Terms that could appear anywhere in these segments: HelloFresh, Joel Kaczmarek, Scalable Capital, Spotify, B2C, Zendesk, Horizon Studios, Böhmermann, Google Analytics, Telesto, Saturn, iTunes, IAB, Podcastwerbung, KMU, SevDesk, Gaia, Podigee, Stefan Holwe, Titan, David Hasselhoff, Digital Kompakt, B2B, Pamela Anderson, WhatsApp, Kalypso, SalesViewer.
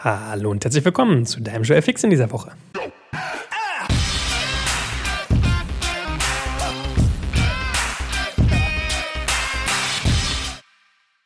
Hallo und herzlich willkommen zu deinem Joel Fix in dieser Woche.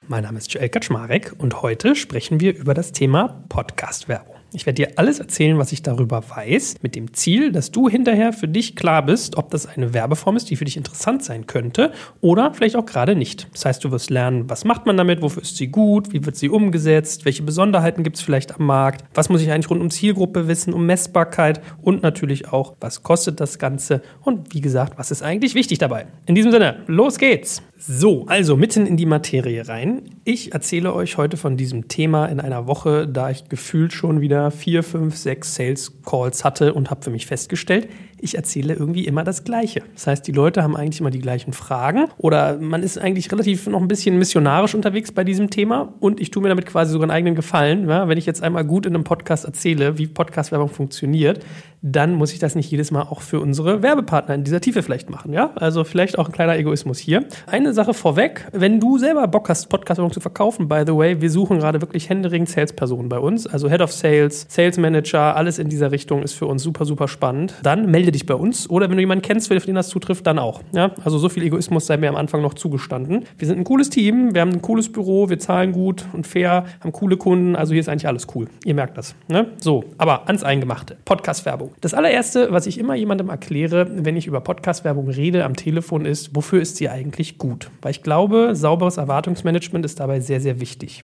Mein Name ist Joel Kaczmarek und heute sprechen wir über das Thema Podcast-Werbung. Ich werde dir alles erzählen, was ich darüber weiß, mit dem Ziel, dass du hinterher für dich klar bist, ob das eine Werbeform ist, die für dich interessant sein könnte oder vielleicht auch gerade nicht. Das heißt, du wirst lernen, was macht man damit, wofür ist sie gut, wie wird sie umgesetzt, welche Besonderheiten gibt es vielleicht am Markt, was muss ich eigentlich rund um Zielgruppe wissen, um Messbarkeit und natürlich auch, was kostet das Ganze und wie gesagt, was ist eigentlich wichtig dabei. In diesem Sinne, los geht's! So, also mitten in die Materie rein. Ich erzähle euch heute von diesem Thema in einer Woche, da ich gefühlt schon wieder 4, 5, 6 Sales-Calls hatte und habe für mich festgestellt, ich erzähle irgendwie immer das Gleiche. Das heißt, die Leute haben eigentlich immer die gleichen Fragen oder man ist eigentlich relativ noch ein bisschen missionarisch unterwegs bei diesem Thema und ich tue mir damit quasi sogar einen eigenen Gefallen. Ja? Wenn ich jetzt einmal gut in einem Podcast erzähle, wie Podcast-Werbung funktioniert, dann muss ich das nicht jedes Mal auch für unsere Werbepartner in dieser Tiefe vielleicht machen. Ja? Also vielleicht auch ein kleiner Egoismus hier. Eine Sache vorweg, wenn du selber Bock hast, Podcast-Werbung zu verkaufen, by the way, wir suchen gerade wirklich händeringend Salespersonen bei uns, also Head of Sales, Sales Manager, alles in dieser Richtung ist für uns super, super spannend. Dann melde dich bei uns oder wenn du jemanden kennst, für den das zutrifft, dann auch. Ja? Also so viel Egoismus sei mir am Anfang noch zugestanden. Wir sind ein cooles Team, wir haben ein cooles Büro, wir zahlen gut und fair, haben coole Kunden, also hier ist eigentlich alles cool. Ihr merkt das. Ne? So, aber ans Eingemachte. Podcast-Werbung. Das allererste, was ich immer jemandem erkläre, wenn ich über Podcast-Werbung rede am Telefon ist, wofür ist sie eigentlich gut? Weil ich glaube, sauberes Erwartungsmanagement ist dabei sehr, sehr wichtig.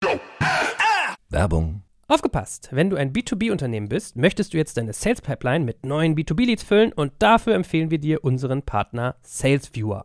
Werbung. Aufgepasst! Wenn du ein B2B-Unternehmen bist, möchtest du jetzt deine Sales-Pipeline mit neuen B2B-Leads füllen und dafür empfehlen wir dir unseren Partner SalesViewer.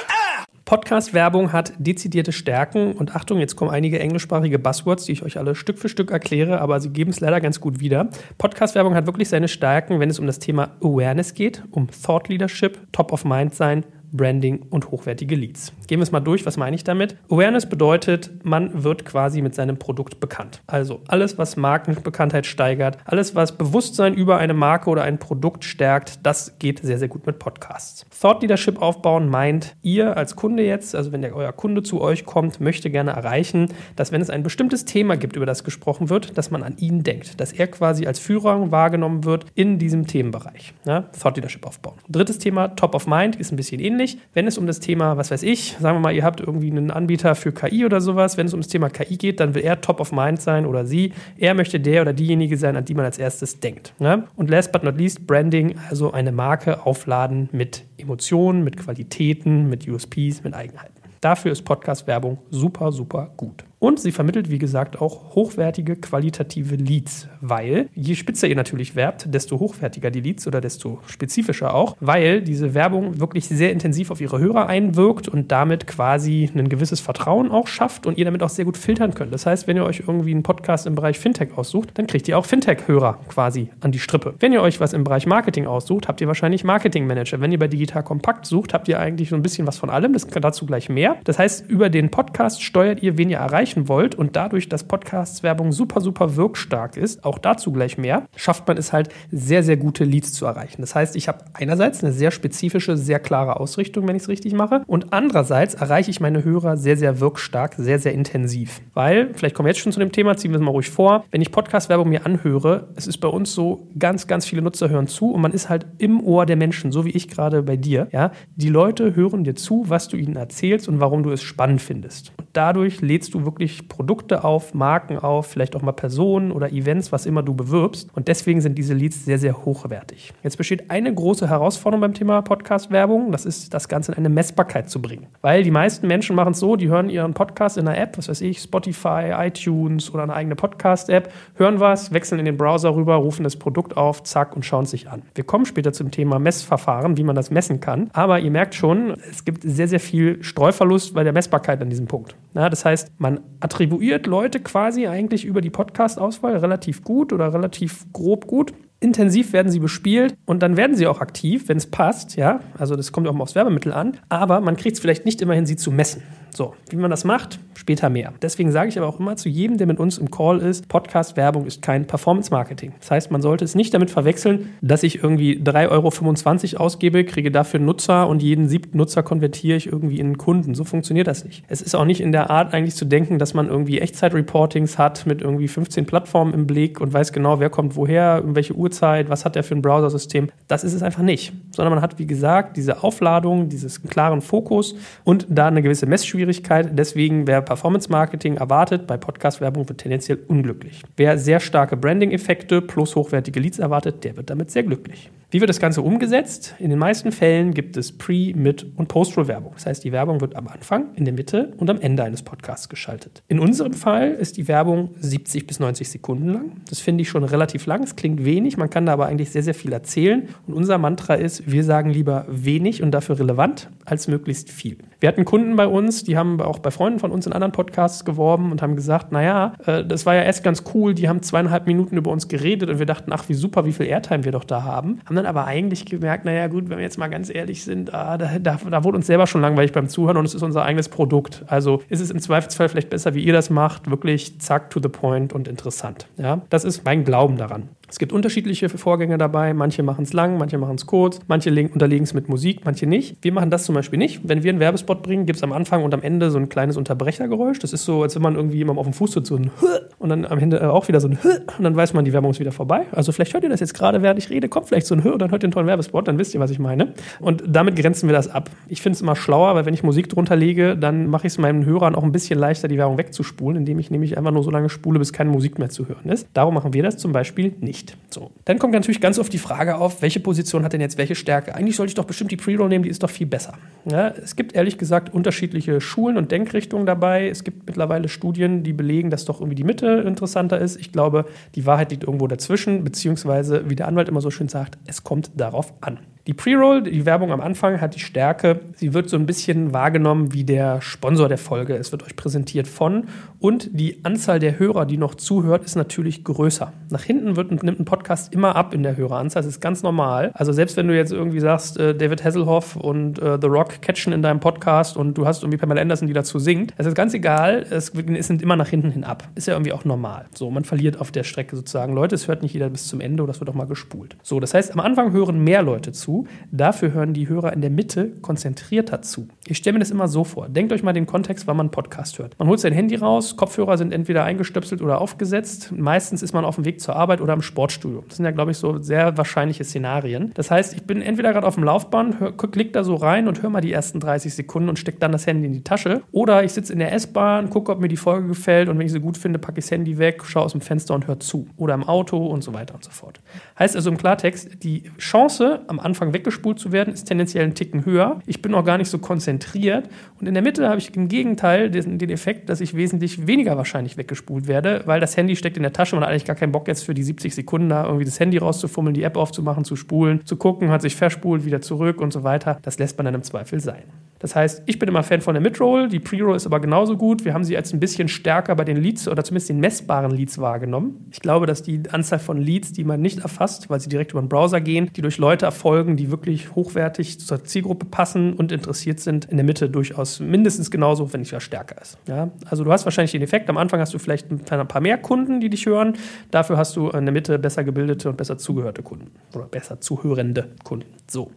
Podcast-Werbung hat dezidierte Stärken und Achtung, jetzt kommen einige englischsprachige Buzzwords, die ich euch alle Stück für Stück erkläre, aber sie geben es leider ganz gut wieder. Podcast-Werbung hat wirklich seine Stärken, wenn es um das Thema Awareness geht, um Thought Leadership, Top of Mind sein, Branding und hochwertige Leads. Gehen wir es mal durch, was meine ich damit? Awareness bedeutet, man wird quasi mit seinem Produkt bekannt. Also alles, was Markenbekanntheit steigert, alles, was Bewusstsein über eine Marke oder ein Produkt stärkt, das geht sehr, sehr gut mit Podcasts. Thought Leadership aufbauen meint, ihr als Kunde jetzt, also wenn euer Kunde zu euch kommt, möchte gerne erreichen, dass wenn es ein bestimmtes Thema gibt, über das gesprochen wird, dass man an ihn denkt, dass er quasi als Führer wahrgenommen wird in diesem Themenbereich. Ja? Thought Leadership aufbauen. Drittes Thema, Top of Mind, ist ein bisschen ähnlich. Wenn es um das Thema, was weiß ich, sagen wir mal, ihr habt irgendwie einen Anbieter für KI oder sowas, wenn es um das Thema KI geht, dann will er top of mind sein oder sie. Er möchte der oder diejenige sein, an die man als erstes denkt. Ne? Und last but not least, Branding, also eine Marke aufladen mit Emotionen, mit Qualitäten, mit USPs, mit Eigenheiten. Dafür ist Podcast-Werbung super, super gut. Und sie vermittelt, wie gesagt, auch hochwertige, qualitative Leads, weil je spitzer ihr natürlich werbt, desto hochwertiger die Leads oder desto spezifischer auch, weil diese Werbung wirklich sehr intensiv auf ihre Hörer einwirkt und damit quasi ein gewisses Vertrauen auch schafft und ihr damit auch sehr gut filtern könnt. Das heißt, wenn ihr euch irgendwie einen Podcast im Bereich Fintech aussucht, dann kriegt ihr auch Fintech-Hörer quasi an die Strippe. Wenn ihr euch was im Bereich Marketing aussucht, habt ihr wahrscheinlich Marketing-Manager. Wenn ihr bei Digital Kompakt sucht, habt ihr eigentlich so ein bisschen was von allem, das dazu gleich mehr. Das heißt, über den Podcast steuert ihr, wen ihr erreichen wollt und dadurch, dass Podcast-Werbung super, super wirkstark ist, auch dazu gleich mehr, schafft man es halt, sehr, sehr gute Leads zu erreichen. Das heißt, ich habe einerseits eine sehr spezifische, sehr klare Ausrichtung, wenn ich es richtig mache und andererseits erreiche ich meine Hörer sehr, sehr wirkstark, sehr, sehr intensiv. Weil, vielleicht kommen wir jetzt schon zu dem Thema, ziehen wir es mal ruhig vor, wenn ich Podcast-Werbung mir anhöre, es ist bei uns so, ganz, ganz viele Nutzer hören zu und man ist halt im Ohr der Menschen, so wie ich gerade bei dir. Ja? Die Leute hören dir zu, was du ihnen erzählst und warum du es spannend findest. Und dadurch lädst du wirklich Produkte auf, Marken auf, vielleicht auch mal Personen oder Events, was immer du bewirbst. Und deswegen sind diese Leads sehr, sehr hochwertig. Jetzt besteht eine große Herausforderung beim Thema Podcast-Werbung. Das ist, das Ganze in eine Messbarkeit zu bringen. Weil die meisten Menschen machen es so, die hören ihren Podcast in einer App, was weiß ich, Spotify, iTunes oder eine eigene Podcast-App, hören was, wechseln in den Browser rüber, rufen das Produkt auf, zack, und schauen es sich an. Wir kommen später zum Thema Messverfahren, wie man das messen kann. Aber ihr merkt schon, es gibt sehr, sehr viel Streuverlust bei der Messbarkeit an diesem Punkt. Ja, das heißt, man attribuiert Leute quasi eigentlich über die Podcast-Auswahl relativ gut oder relativ grob gut. Intensiv werden sie bespielt und dann werden sie auch aktiv, wenn es passt, ja, also das kommt auch mal aufs Werbemittel an, aber man kriegt es vielleicht nicht immerhin, sie zu messen. So, wie man das macht, später mehr. Deswegen sage ich aber auch immer zu jedem, der mit uns im Call ist, Podcast-Werbung ist kein Performance-Marketing. Das heißt, man sollte es nicht damit verwechseln, dass ich irgendwie 3,25 € ausgebe, kriege dafür einen Nutzer und jeden 7. Nutzer konvertiere ich irgendwie in einen Kunden. So funktioniert das nicht. Es ist auch nicht in der Art eigentlich zu denken, dass man irgendwie Echtzeit-Reportings hat mit irgendwie 15 Plattformen im Blick und weiß genau, wer kommt woher, um welche Uhrzeit, was hat er für ein Browser-System. Das ist es einfach nicht. Sondern man hat, wie gesagt, diese Aufladung, dieses klaren Fokus und da eine gewisse Messschwierigkeit. Deswegen, wer Performance-Marketing erwartet, bei Podcast-Werbung wird tendenziell unglücklich. Wer sehr starke Branding-Effekte plus hochwertige Leads erwartet, der wird damit sehr glücklich. Wie wird das Ganze umgesetzt? In den meisten Fällen gibt es Pre-, Mid- und Post-Roll-Werbung. Das heißt, die Werbung wird am Anfang, in der Mitte und am Ende eines Podcasts geschaltet. In unserem Fall ist die Werbung 70 bis 90 Sekunden lang. Das finde ich schon relativ lang. Es klingt wenig, man kann da aber eigentlich sehr, sehr viel erzählen. Und unser Mantra ist, wir sagen lieber wenig und dafür relevant als möglichst viel. Wir hatten Kunden bei uns, die haben auch bei Freunden von uns in anderen Podcasts geworben und haben gesagt, naja, das war ja erst ganz cool, die haben 2,5 Minuten über uns geredet und wir dachten, ach wie super, wie viel Airtime wir doch da haben. Haben dann aber eigentlich gemerkt, naja gut, wenn wir jetzt mal ganz ehrlich sind, da wurde uns selber schon langweilig beim Zuhören und es ist unser eigenes Produkt. Also ist es im Zweifelsfall vielleicht besser, wie ihr das macht, wirklich zack, to the point und interessant. Ja? Das ist mein Glauben daran. Es gibt unterschiedliche Vorgänge dabei. Manche machen es lang, manche machen es kurz, manche unterlegen es mit Musik, manche nicht. Wir machen das zum Beispiel nicht. Wenn wir einen Werbespot bringen, gibt es am Anfang und am Ende so ein kleines Unterbrechergeräusch. Das ist so, als wenn man irgendwie jemandem auf den Fuß tut, so ein und dann am Ende auch wieder so ein und dann weiß man, die Werbung ist wieder vorbei. Also vielleicht hört ihr das jetzt gerade, während ich rede, kommt vielleicht so ein und dann hört ihr einen tollen Werbespot, dann wisst ihr, was ich meine. Und damit grenzen wir das ab. Ich finde es immer schlauer, weil wenn ich Musik drunter lege, dann mache ich es meinen Hörern auch ein bisschen leichter, die Werbung wegzuspulen, indem ich nämlich einfach nur so lange spule, bis keine Musik mehr zu hören ist. Darum machen wir das zum Beispiel nicht. So. Dann kommt natürlich ganz oft die Frage auf, welche Position hat denn jetzt welche Stärke? Eigentlich sollte ich doch bestimmt die Pre-Roll nehmen, die ist doch viel besser. Ja, es gibt ehrlich gesagt unterschiedliche Schulen und Denkrichtungen dabei. Es gibt mittlerweile Studien, die belegen, dass doch irgendwie die Mitte interessanter ist. Ich glaube, die Wahrheit liegt irgendwo dazwischen, beziehungsweise, wie der Anwalt immer so schön sagt, es kommt darauf an. Die Pre-Roll, die Werbung am Anfang, hat die Stärke, sie wird so ein bisschen wahrgenommen wie der Sponsor der Folge. Es wird euch präsentiert von und die Anzahl der Hörer, die noch zuhört, ist natürlich größer. Nach hinten nimmt ein Podcast immer ab in der Höreranzahl, das ist ganz normal. Also selbst wenn du jetzt irgendwie sagst, David Hasselhoff und The Rock catchen in deinem Podcast und du hast irgendwie Pamela Anderson, die dazu singt, es ist ganz egal, es sind immer nach hinten hin ab. Ist ja irgendwie auch normal. So, man verliert auf der Strecke sozusagen Leute, es hört nicht jeder bis zum Ende oder es wird auch mal gespult. So, das heißt, am Anfang hören mehr Leute zu. Dafür hören die Hörer in der Mitte konzentrierter zu. Ich stelle mir das immer so vor. Denkt euch mal den Kontext, wann man einen Podcast hört. Man holt sein Handy raus, Kopfhörer sind entweder eingestöpselt oder aufgesetzt. Meistens ist man auf dem Weg zur Arbeit oder im Sportstudio. Das sind ja, glaube ich, so sehr wahrscheinliche Szenarien. Das heißt, ich bin entweder gerade auf dem Laufband, klick da so rein und höre mal die ersten 30 Sekunden und stecke dann das Handy in die Tasche. Oder ich sitze in der S-Bahn, gucke, ob mir die Folge gefällt und wenn ich sie gut finde, packe ich das Handy weg, schaue aus dem Fenster und höre zu. Oder im Auto und so weiter und so fort. Heißt also im Klartext, die Chance, am Anfang weggespult zu werden, ist tendenziell einen Ticken höher. Ich bin auch gar nicht so konzentriert. Und in der Mitte habe ich im Gegenteil den Effekt, dass ich wesentlich weniger wahrscheinlich weggespult werde, weil das Handy steckt in der Tasche und man hat eigentlich gar keinen Bock jetzt für die 70 Sekunden da irgendwie das Handy rauszufummeln, die App aufzumachen, zu spulen, zu gucken, hat sich verspult, wieder zurück und so weiter. Das lässt man dann im Zweifel sein. Das heißt, ich bin immer Fan von der Mid-Roll, die Pre-Roll ist aber genauso gut. Wir haben sie als ein bisschen stärker bei den Leads oder zumindest den messbaren Leads wahrgenommen. Ich glaube, dass die Anzahl von Leads, die man nicht erfasst, weil sie direkt über den Browser gehen, die durch Leute erfolgen, die wirklich hochwertig zur Zielgruppe passen und interessiert sind, in der Mitte durchaus mindestens genauso, wenn nicht sogar stärker ist. Ja? Also du hast wahrscheinlich den Effekt, am Anfang hast du vielleicht ein paar mehr Kunden, die dich hören. Dafür hast du in der Mitte besser gebildete und besser zugehörte Kunden oder besser zuhörende Kunden. So.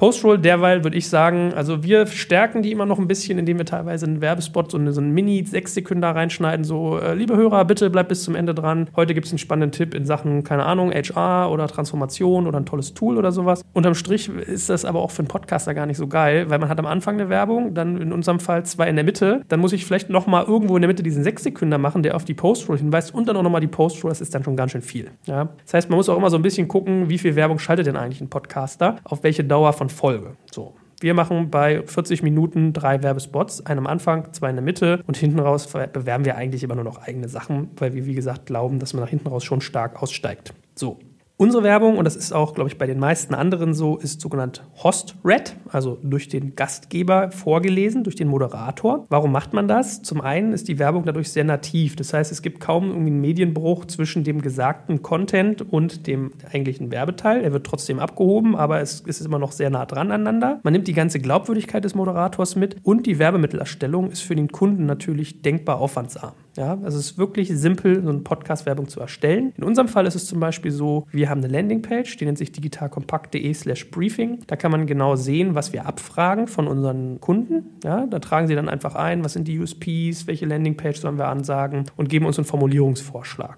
Postroll derweil würde ich sagen, also wir stärken die immer noch ein bisschen, indem wir teilweise einen Werbespot, so einen Mini-6-Sekünder reinschneiden, so, liebe Hörer, bitte bleibt bis zum Ende dran. Heute gibt es einen spannenden Tipp in Sachen, keine Ahnung, HR oder Transformation oder ein tolles Tool oder sowas. Unterm Strich ist das aber auch für einen Podcaster gar nicht so geil, weil man hat am Anfang eine Werbung, dann in unserem Fall 2 in der Mitte, dann muss ich vielleicht nochmal irgendwo in der Mitte diesen 6-Sekünder machen, der auf die Postroll hinweist und dann auch nochmal die Postroll, das ist dann schon ganz schön viel. Ja? Das heißt, man muss auch immer so ein bisschen gucken, wie viel Werbung schaltet denn eigentlich ein Podcaster, auf welche Dauer von Folge. So. Wir machen bei 40 Minuten 3 Werbespots, einen am Anfang, 2 in der Mitte und hinten raus bewerben wir eigentlich immer nur noch eigene Sachen, weil wir, wie gesagt, glauben, dass man nach hinten raus schon stark aussteigt. So. Unsere Werbung, und das ist auch, glaube ich, bei den meisten anderen so, ist sogenannt Host-Read, also durch den Gastgeber vorgelesen, durch den Moderator. Warum macht man das? Zum einen ist die Werbung dadurch sehr nativ. Das heißt, es gibt kaum irgendwie einen Medienbruch zwischen dem gesagten Content und dem eigentlichen Werbeteil. Er wird trotzdem abgehoben, aber es ist immer noch sehr nah dran aneinander. Man nimmt die ganze Glaubwürdigkeit des Moderators mit und die Werbemittelerstellung ist für den Kunden natürlich denkbar aufwandsarm. Ja, also es ist wirklich simpel, so eine Podcast-Werbung zu erstellen. In unserem Fall ist es zum Beispiel so, wir haben eine Landingpage, die nennt sich digitalkompakt.de/briefing. Da kann man genau sehen, was wir abfragen von unseren Kunden. Ja, da tragen sie dann einfach ein, was sind die USPs, welche Landingpage sollen wir ansagen und geben uns einen Formulierungsvorschlag.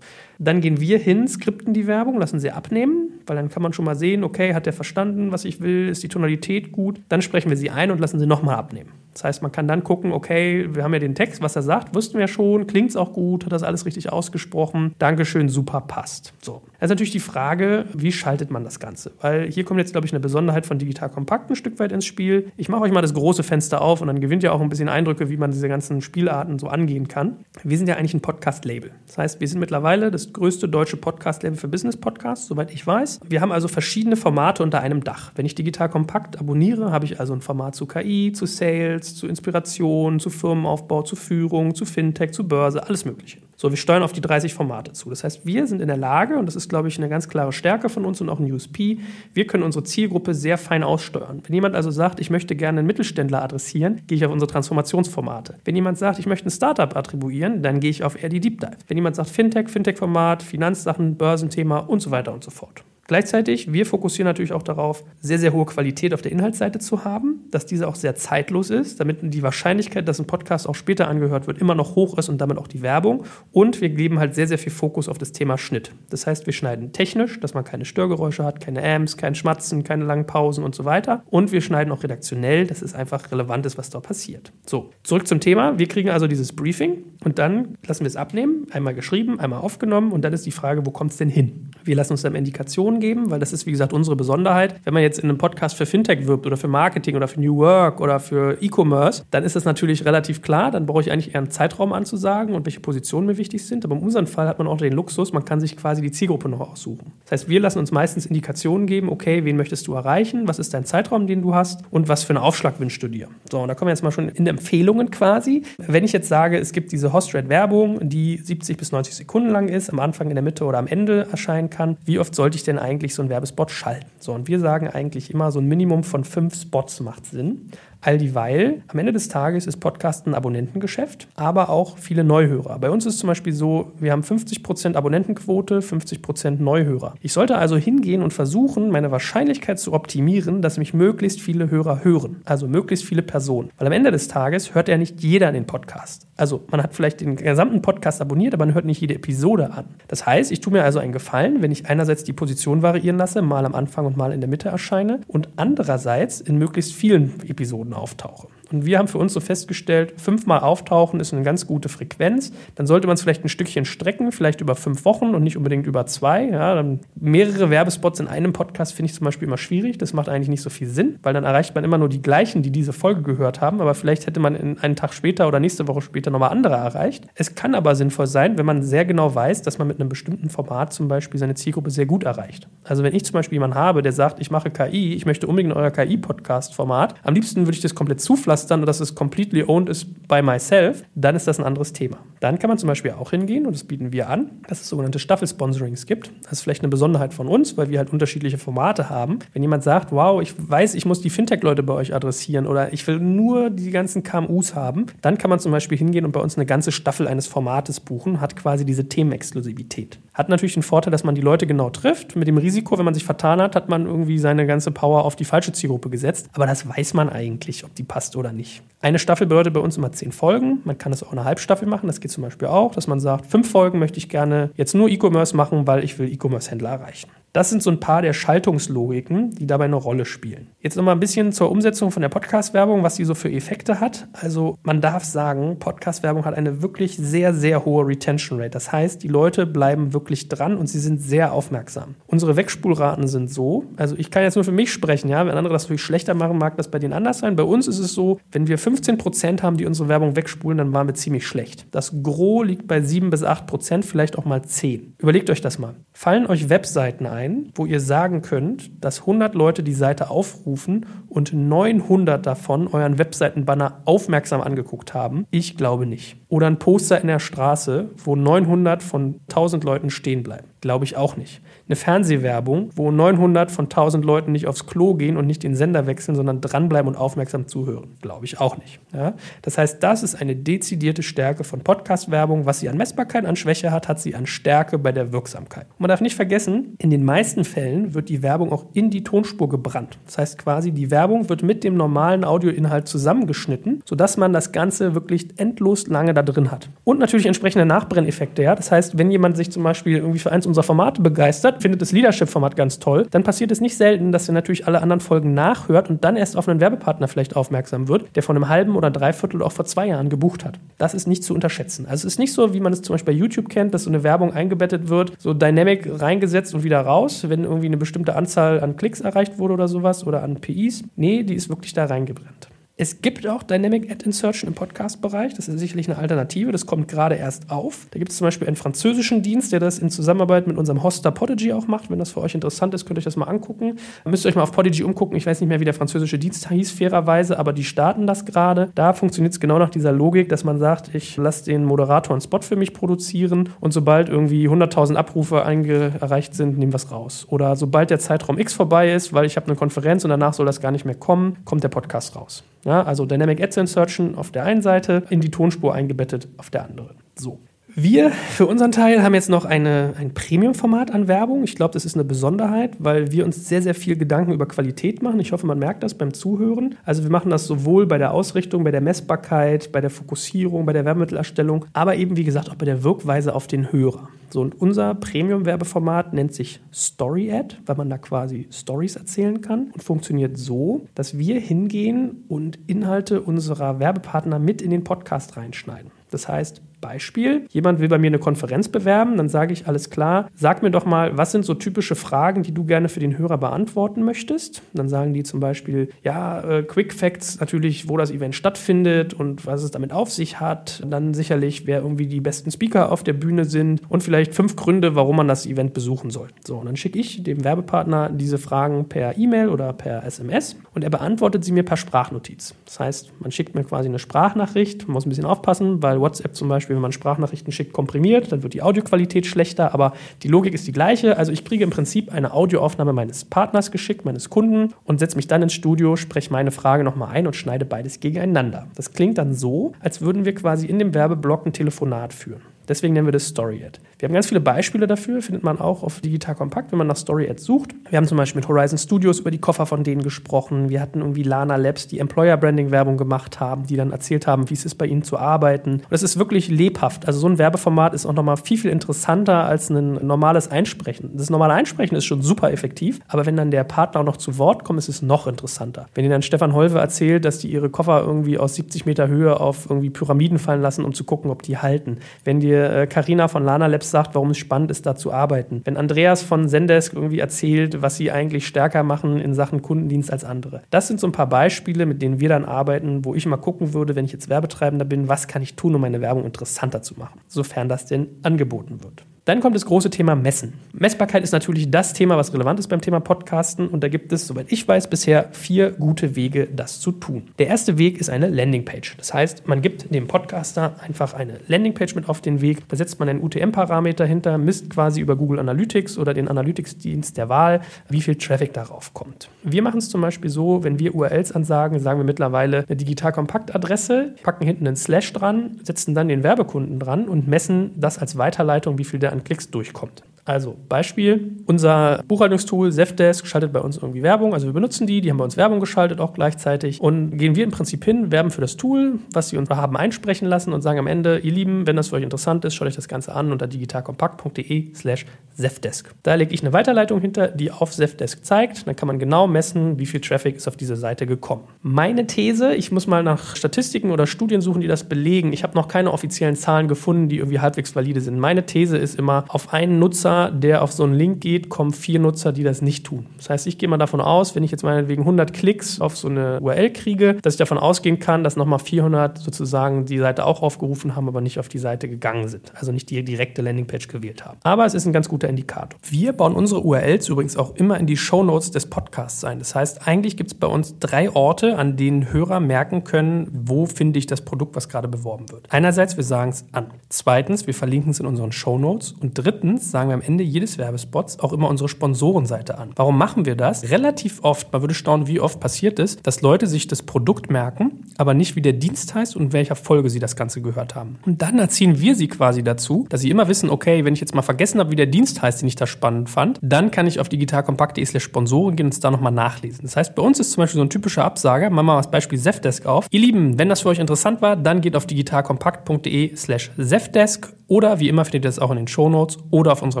Dann gehen wir hin, skripten die Werbung, lassen sie abnehmen, weil dann kann man schon mal sehen, okay, hat der verstanden, was ich will, ist die Tonalität gut, dann sprechen wir sie ein und lassen sie nochmal abnehmen. Das heißt, man kann dann gucken, okay, wir haben ja den Text, was er sagt, wussten wir schon, klingt es auch gut, hat das alles richtig ausgesprochen, Dankeschön, super, passt. So. Das ist natürlich die Frage, wie schaltet man das Ganze? Weil hier kommt jetzt, glaube ich, eine Besonderheit von Digital Kompakt ein Stück weit ins Spiel. Ich mache euch mal das große Fenster auf und dann gewinnt ihr auch ein bisschen Eindrücke, wie man diese ganzen Spielarten so angehen kann. Wir sind ja eigentlich ein Podcast-Label. Das heißt, wir sind mittlerweile das größte deutsche Podcast-Label für Business-Podcasts, soweit ich weiß. Wir haben also verschiedene Formate unter einem Dach. Wenn ich Digital Kompakt abonniere, habe ich also ein Format zu KI, zu Sales, zu Inspiration, zu Firmenaufbau, zu Führung, zu Fintech, zu Börse, alles Mögliche. So, wir steuern auf die 30 Formate zu. Das heißt, wir sind in der Lage, und das ist, glaube ich, eine ganz klare Stärke von uns und auch ein USP, wir können unsere Zielgruppe sehr fein aussteuern. Wenn jemand also sagt, ich möchte gerne einen Mittelständler adressieren, gehe ich auf unsere Transformationsformate. Wenn jemand sagt, ich möchte ein Startup attribuieren, dann gehe ich auf eher die Deep Dive. Wenn jemand sagt Fintech, Fintech-Format, Finanzsachen, Börsenthema und so weiter und so fort. Gleichzeitig, wir fokussieren natürlich auch darauf, sehr, sehr hohe Qualität auf der Inhaltsseite zu haben, dass diese auch sehr zeitlos ist, damit die Wahrscheinlichkeit, dass ein Podcast auch später angehört wird, immer noch hoch ist und damit auch die Werbung. Und wir geben halt sehr, sehr viel Fokus auf das Thema Schnitt. Das heißt, wir schneiden technisch, dass man keine Störgeräusche hat, keine Amps, kein Schmatzen, keine langen Pausen und so weiter. Und wir schneiden auch redaktionell, dass es einfach relevant ist, was da passiert. So, zurück zum Thema. Wir kriegen also dieses Briefing und dann lassen wir es abnehmen. Einmal geschrieben, einmal aufgenommen und dann ist die Frage, wo kommt es denn hin? Wir lassen uns dann Indikationen geben, weil das ist, wie gesagt, unsere Besonderheit. Wenn man jetzt in einem Podcast für Fintech wirbt oder für Marketing oder für New Work oder für E-Commerce, dann ist das natürlich relativ klar. Dann brauche ich eigentlich eher einen Zeitraum anzusagen und welche Positionen mir wichtig sind. Aber in unserem Fall hat man auch den Luxus, man kann sich quasi die Zielgruppe noch aussuchen. Das heißt, wir lassen uns meistens Indikationen geben, okay, wen möchtest du erreichen, was ist dein Zeitraum, den du hast und was für einen Aufschlag wünschst du dir. So, und da kommen wir jetzt mal schon in Empfehlungen quasi. Wenn ich jetzt sage, es gibt diese Host-Read-Werbung, die 70 bis 90 Sekunden lang ist, am Anfang, in der Mitte oder am Ende erscheinen kann, wie oft sollte ich denn eigentlich so einen Werbespot schalten? So, und wir sagen eigentlich immer, so ein Minimum von 5 Spots macht Sinn. All dieweil, am Ende des Tages ist Podcast ein Abonnentengeschäft, aber auch viele Neuhörer. Bei uns ist zum Beispiel so, wir haben 50% Abonnentenquote, 50% Neuhörer. Ich sollte also hingehen und versuchen, meine Wahrscheinlichkeit zu optimieren, dass mich möglichst viele Hörer hören, also möglichst viele Personen. Weil am Ende des Tages hört ja nicht jeder den Podcast. Also man hat vielleicht den gesamten Podcast abonniert, aber man hört nicht jede Episode an. Das heißt, ich tue mir also einen Gefallen, wenn ich einerseits die Position variieren lasse, mal am Anfang und mal in der Mitte erscheine und andererseits in möglichst vielen Episoden auftauche. Und wir haben für uns so festgestellt, 5-mal auftauchen ist eine ganz gute Frequenz. Dann sollte man es vielleicht ein Stückchen strecken, vielleicht über 5 Wochen und nicht unbedingt über 2. Ja, dann mehrere Werbespots in einem Podcast finde ich zum Beispiel immer schwierig. Das macht eigentlich nicht so viel Sinn, weil dann erreicht man immer nur die gleichen, die diese Folge gehört haben. Aber vielleicht hätte man einen Tag später oder nächste Woche später nochmal andere erreicht. Es kann aber sinnvoll sein, wenn man sehr genau weiß, dass man mit einem bestimmten Format zum Beispiel seine Zielgruppe sehr gut erreicht. Also wenn ich zum Beispiel jemanden habe, der sagt, ich mache KI, ich möchte unbedingt euer KI-Podcast-Format, am liebsten würde ich das komplett zuflassen was dann, dass es completely owned ist by myself, dann ist das ein anderes Thema. Dann kann man zum Beispiel auch hingehen, und das bieten wir an, dass es sogenannte Staffelsponsorings gibt. Das ist vielleicht eine Besonderheit von uns, weil wir halt unterschiedliche Formate haben. Wenn jemand sagt, wow, ich weiß, ich muss die Fintech-Leute bei euch adressieren oder ich will nur die ganzen KMUs haben, dann kann man zum Beispiel hingehen und bei uns eine ganze Staffel eines Formates buchen, hat quasi diese Themenexklusivität. Hat natürlich den Vorteil, dass man die Leute genau trifft. Mit dem Risiko, wenn man sich vertan hat, hat man irgendwie seine ganze Power auf die falsche Zielgruppe gesetzt. Aber das weiß man eigentlich, ob die passt oder nicht. Eine Staffel bedeutet bei uns immer 10 Folgen. Man kann das auch eine Halbstaffel machen. Das geht zum Beispiel auch, dass man sagt, 5 Folgen möchte ich gerne jetzt nur E-Commerce machen, weil ich will E-Commerce-Händler erreichen. Das sind so ein paar der Schaltungslogiken, die dabei eine Rolle spielen. Jetzt nochmal ein bisschen zur Umsetzung von der Podcast-Werbung, was die so für Effekte hat. Also man darf sagen, Podcast-Werbung hat eine wirklich sehr, sehr hohe Retention-Rate. Das heißt, die Leute bleiben wirklich dran und sie sind sehr aufmerksam. Unsere Wegspulraten sind so, also ich kann jetzt nur für mich sprechen, ja, wenn andere das natürlich schlechter machen, mag das bei denen anders sein. Bei uns ist es so, wenn wir 15% haben, die unsere Werbung wegspulen, dann waren wir ziemlich schlecht. Das Gros liegt bei 7-8%, vielleicht auch mal 10. Überlegt euch das mal. Fallen euch Webseiten ein, wo ihr sagen könnt, dass 100 Leute die Seite aufrufen und 900 davon euren Webseitenbanner aufmerksam angeguckt haben? Ich glaube nicht. Oder ein Poster in der Straße, wo 900 von 1000 Leuten stehen bleiben. Glaube ich auch nicht. Eine Fernsehwerbung, wo 900 von 1000 Leuten nicht aufs Klo gehen und nicht den Sender wechseln, sondern dranbleiben und aufmerksam zuhören. Glaube ich auch nicht. Ja? Das heißt, das ist eine dezidierte Stärke von Podcast-Werbung. Was sie an Messbarkeit, an Schwäche hat, hat sie an Stärke bei der Wirksamkeit. Man darf nicht vergessen, in den meisten Fällen wird die Werbung auch in die Tonspur gebrannt. Das heißt quasi, die Werbung wird mit dem normalen Audioinhalt zusammengeschnitten, sodass man das Ganze wirklich endlos lange da drin hat. Und natürlich entsprechende Nachbrenneffekte. Ja? Das heißt, wenn jemand sich zum Beispiel irgendwie für eins unserer Formate begeistert, findet das Leadership-Format ganz toll, dann passiert es nicht selten, dass er natürlich alle anderen Folgen nachhört und dann erst auf einen Werbepartner vielleicht aufmerksam wird, der vor einem halben oder dreiviertel oder auch vor 2 Jahren gebucht hat. Das ist nicht zu unterschätzen. Also es ist nicht so, wie man es zum Beispiel bei YouTube kennt, dass so eine Werbung eingebettet wird, so Dynamic reingesetzt und wieder raus, wenn irgendwie eine bestimmte Anzahl an Klicks erreicht wurde oder sowas oder an PIs. Nee, die ist wirklich da reingebrannt. Es gibt auch Dynamic Ad Insertion im Podcast-Bereich. Das ist sicherlich eine Alternative. Das kommt gerade erst auf. Da gibt es zum Beispiel einen französischen Dienst, der das in Zusammenarbeit mit unserem Hoster Podigee auch macht. Wenn das für euch interessant ist, könnt ihr euch das mal angucken. Dann müsst ihr euch mal auf Podigee umgucken. Ich weiß nicht mehr, wie der französische Dienst hieß, fairerweise, aber die starten das gerade. Da funktioniert es genau nach dieser Logik, dass man sagt, ich lasse den Moderator einen Spot für mich produzieren und sobald irgendwie 100.000 Abrufe erreicht sind, nehmen wir es raus. Oder sobald der Zeitraum X vorbei ist, weil ich habe eine Konferenz und danach soll das gar nicht mehr kommen, kommt der Podcast raus. Ja, also Dynamic Ads Insertion auf der einen Seite, in die Tonspur eingebettet auf der anderen. So. Wir für unseren Teil haben jetzt noch ein Premium-Format an Werbung. Ich glaube, das ist eine Besonderheit, weil wir uns sehr, sehr viel Gedanken über Qualität machen. Ich hoffe, man merkt das beim Zuhören. Also wir machen das sowohl bei der Ausrichtung, bei der Messbarkeit, bei der Fokussierung, bei der Werbemittelerstellung, aber eben, wie gesagt, auch bei der Wirkweise auf den Hörer. So, und unser Premium-Werbeformat nennt sich Story-Ad, weil man da quasi Stories erzählen kann und funktioniert so, dass wir hingehen und Inhalte unserer Werbepartner mit in den Podcast reinschneiden. Das heißt, Beispiel, jemand will bei mir eine Konferenz bewerben, dann sage ich, alles klar, sag mir doch mal, was sind so typische Fragen, die du gerne für den Hörer beantworten möchtest? Und dann sagen die zum Beispiel, ja, Quick Facts natürlich, wo das Event stattfindet und was es damit auf sich hat. Und dann sicherlich, wer irgendwie die besten Speaker auf der Bühne sind und vielleicht 5 Gründe, warum man das Event besuchen soll. So, und dann schicke ich dem Werbepartner diese Fragen per E-Mail oder per SMS und er beantwortet sie mir per Sprachnotiz. Das heißt, man schickt mir quasi eine Sprachnachricht, man muss ein bisschen aufpassen, weil WhatsApp zum Beispiel, wenn man Sprachnachrichten schickt, komprimiert, dann wird die Audioqualität schlechter, aber die Logik ist die gleiche. Also ich kriege im Prinzip eine Audioaufnahme meines Partners geschickt, meines Kunden und setze mich dann ins Studio, spreche meine Frage nochmal ein und schneide beides gegeneinander. Das klingt dann so, als würden wir quasi in dem Werbeblock ein Telefonat führen. Deswegen nennen wir das Story-Ad. Wir haben ganz viele Beispiele dafür, findet man auch auf Digital Kompakt, wenn man nach Story-Ads sucht. Wir haben zum Beispiel mit Horizon Studios über die Koffer von denen gesprochen. Wir hatten irgendwie Lana Labs, die Employer-Branding-Werbung gemacht haben, die dann erzählt haben, wie es ist, bei ihnen zu arbeiten. Und das ist wirklich lebhaft. Also so ein Werbeformat ist auch nochmal viel, viel interessanter als ein normales Einsprechen. Das normale Einsprechen ist schon super effektiv, aber wenn dann der Partner auch noch zu Wort kommt, ist es noch interessanter. Wenn ihnen dann Stefan Holwe erzählt, dass die ihre Koffer irgendwie aus 70 Meter Höhe auf irgendwie Pyramiden fallen lassen, um zu gucken, ob die halten. Wenn die Carina von Lana Labs sagt, warum es spannend ist, da zu arbeiten. Wenn Andreas von Zendesk irgendwie erzählt, was sie eigentlich stärker machen in Sachen Kundendienst als andere. Das sind so ein paar Beispiele, mit denen wir dann arbeiten, wo ich mal gucken würde, wenn ich jetzt Werbetreibender bin, was kann ich tun, um meine Werbung interessanter zu machen, sofern das denn angeboten wird. Dann kommt das große Thema Messen. Messbarkeit ist natürlich das Thema, was relevant ist beim Thema Podcasten, und da gibt es, soweit ich weiß, bisher 4 gute Wege, das zu tun. Der erste Weg ist eine Landingpage. Das heißt, man gibt dem Podcaster einfach eine Landingpage mit auf den Weg, da setzt man einen UTM-Parameter hinter, misst quasi über Google Analytics oder den Analytics-Dienst der Wahl, wie viel Traffic darauf kommt. Wir machen es zum Beispiel so, wenn wir URLs ansagen, sagen wir mittlerweile eine Digital Kompakt-Adresse, packen hinten einen Slash dran, setzen dann den Werbekunden dran und messen das als Weiterleitung, wie viel der an Klicks durchkommt. Also Beispiel, unser Buchhaltungstool SevDesk schaltet bei uns irgendwie Werbung, also wir benutzen die haben bei uns Werbung geschaltet auch gleichzeitig, und gehen wir im Prinzip hin, werben für das Tool, was sie uns haben einsprechen lassen, und sagen am Ende, ihr Lieben, wenn das für euch interessant ist, schaut euch das Ganze an unter digitalkompakt.de/SevDesk. Da lege ich eine Weiterleitung hinter, die auf SevDesk zeigt, dann kann man genau messen, wie viel Traffic ist auf diese Seite gekommen. Meine These, ich muss mal nach Statistiken oder Studien suchen, die das belegen, ich habe noch keine offiziellen Zahlen gefunden, die irgendwie halbwegs valide sind. Meine These ist immer, auf einen Nutzer, der auf so einen Link geht, kommen 4 Nutzer, die das nicht tun. Das heißt, ich gehe mal davon aus, wenn ich jetzt meinetwegen 100 Klicks auf so eine URL kriege, dass ich davon ausgehen kann, dass nochmal 400 sozusagen die Seite auch aufgerufen haben, aber nicht auf die Seite gegangen sind. Also nicht die direkte Landingpage gewählt haben. Aber es ist ein ganz guter Indikator. Wir bauen unsere URLs übrigens auch immer in die Shownotes des Podcasts ein. Das heißt, eigentlich gibt es bei uns 3 Orte, an denen Hörer merken können, wo finde ich das Produkt, was gerade beworben wird. Einerseits, wir sagen es an. Zweitens, wir verlinken es in unseren Shownotes. Und drittens, sagen wir am Ende jedes Werbespots auch immer unsere Sponsorenseite an. Warum machen wir das? Relativ oft, man würde staunen, wie oft passiert ist, dass Leute sich das Produkt merken, aber nicht, wie der Dienst heißt und in welcher Folge sie das Ganze gehört haben. Und dann erziehen wir sie quasi dazu, dass sie immer wissen, okay, wenn ich jetzt mal vergessen habe, wie der Dienst heißt, den ich da spannend fand, dann kann ich auf digitalkompakt.de/Sponsoren gehen und es da nochmal nachlesen. Das heißt, bei uns ist zum Beispiel so ein typischer Absager, machen wir mal das Beispiel SevDesk auf. Ihr Lieben, wenn das für euch interessant war, dann geht auf digitalkompakt.de/SevDesk oder wie immer findet ihr das auch in den Shownotes oder auf unserer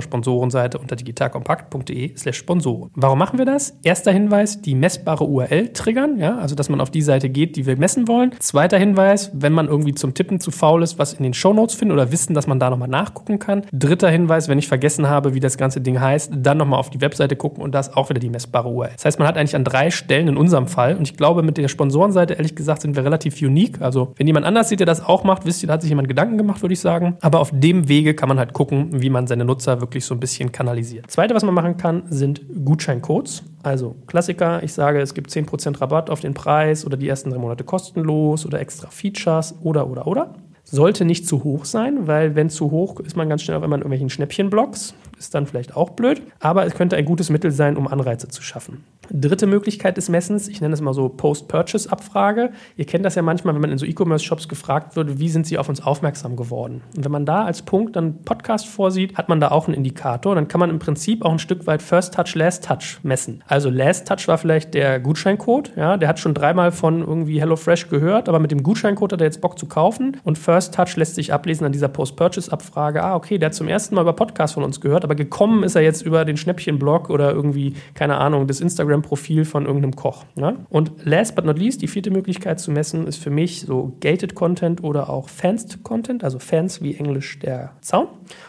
Sponsorenseite unter digitalkompakt.de/Sponsoren. Warum machen wir das? Erster Hinweis, die messbare URL triggern, ja, also dass man auf die Seite geht, die wir messen wollen. Zweiter Hinweis, wenn man irgendwie zum Tippen zu faul ist, was in den Shownotes findet oder wissen, dass man da nochmal nachgucken kann. Dritter Hinweis, wenn ich vergessen habe, wie das ganze Ding heißt, dann nochmal auf die Webseite gucken und da ist auch wieder die messbare URL. Das heißt, man hat eigentlich an 3 Stellen in unserem Fall, und ich glaube, mit der Sponsorenseite, ehrlich gesagt, sind wir relativ unique. Also, wenn jemand anders sieht, der das auch macht, wisst ihr, da hat sich jemand Gedanken gemacht, würde ich sagen. Aber auf dem Wege kann man halt gucken, wie man seine Nutzer wirklich so ein bisschen kanalisiert. Zweite, was man machen kann, sind Gutscheincodes. Also Klassiker, ich sage, es gibt 10% Rabatt auf den Preis oder die ersten 3 Monate kostenlos oder extra Features oder. Sollte nicht zu hoch sein, weil wenn zu hoch, ist man ganz schnell auf einmal in irgendwelchen Schnäppchenblocks. Ist dann vielleicht auch blöd, aber es könnte ein gutes Mittel sein, um Anreize zu schaffen. Dritte Möglichkeit des Messens, ich nenne es mal so Post-Purchase-Abfrage. Ihr kennt das ja manchmal, wenn man in so E-Commerce-Shops gefragt wird, wie sind sie auf uns aufmerksam geworden? Und wenn man da als Punkt dann Podcast vorsieht, hat man da auch einen Indikator. Dann kann man im Prinzip auch ein Stück weit First Touch, Last Touch messen. Also Last Touch war vielleicht der Gutscheincode. Ja, der hat schon 3-mal von irgendwie HelloFresh gehört, aber mit dem Gutscheincode hat er jetzt Bock zu kaufen. Und First Touch lässt sich ablesen an dieser Post-Purchase-Abfrage. Ah, okay, der hat zum ersten Mal über Podcast von uns gehört, aber gekommen ist er jetzt über den Schnäppchenblog oder irgendwie, keine Ahnung, das Instagram-Profil von irgendeinem Koch. Ne? Und last but not least, die vierte Möglichkeit zu messen ist für mich so Gated Content oder auch Fenced Content, also Fans wie Englisch der Zaun.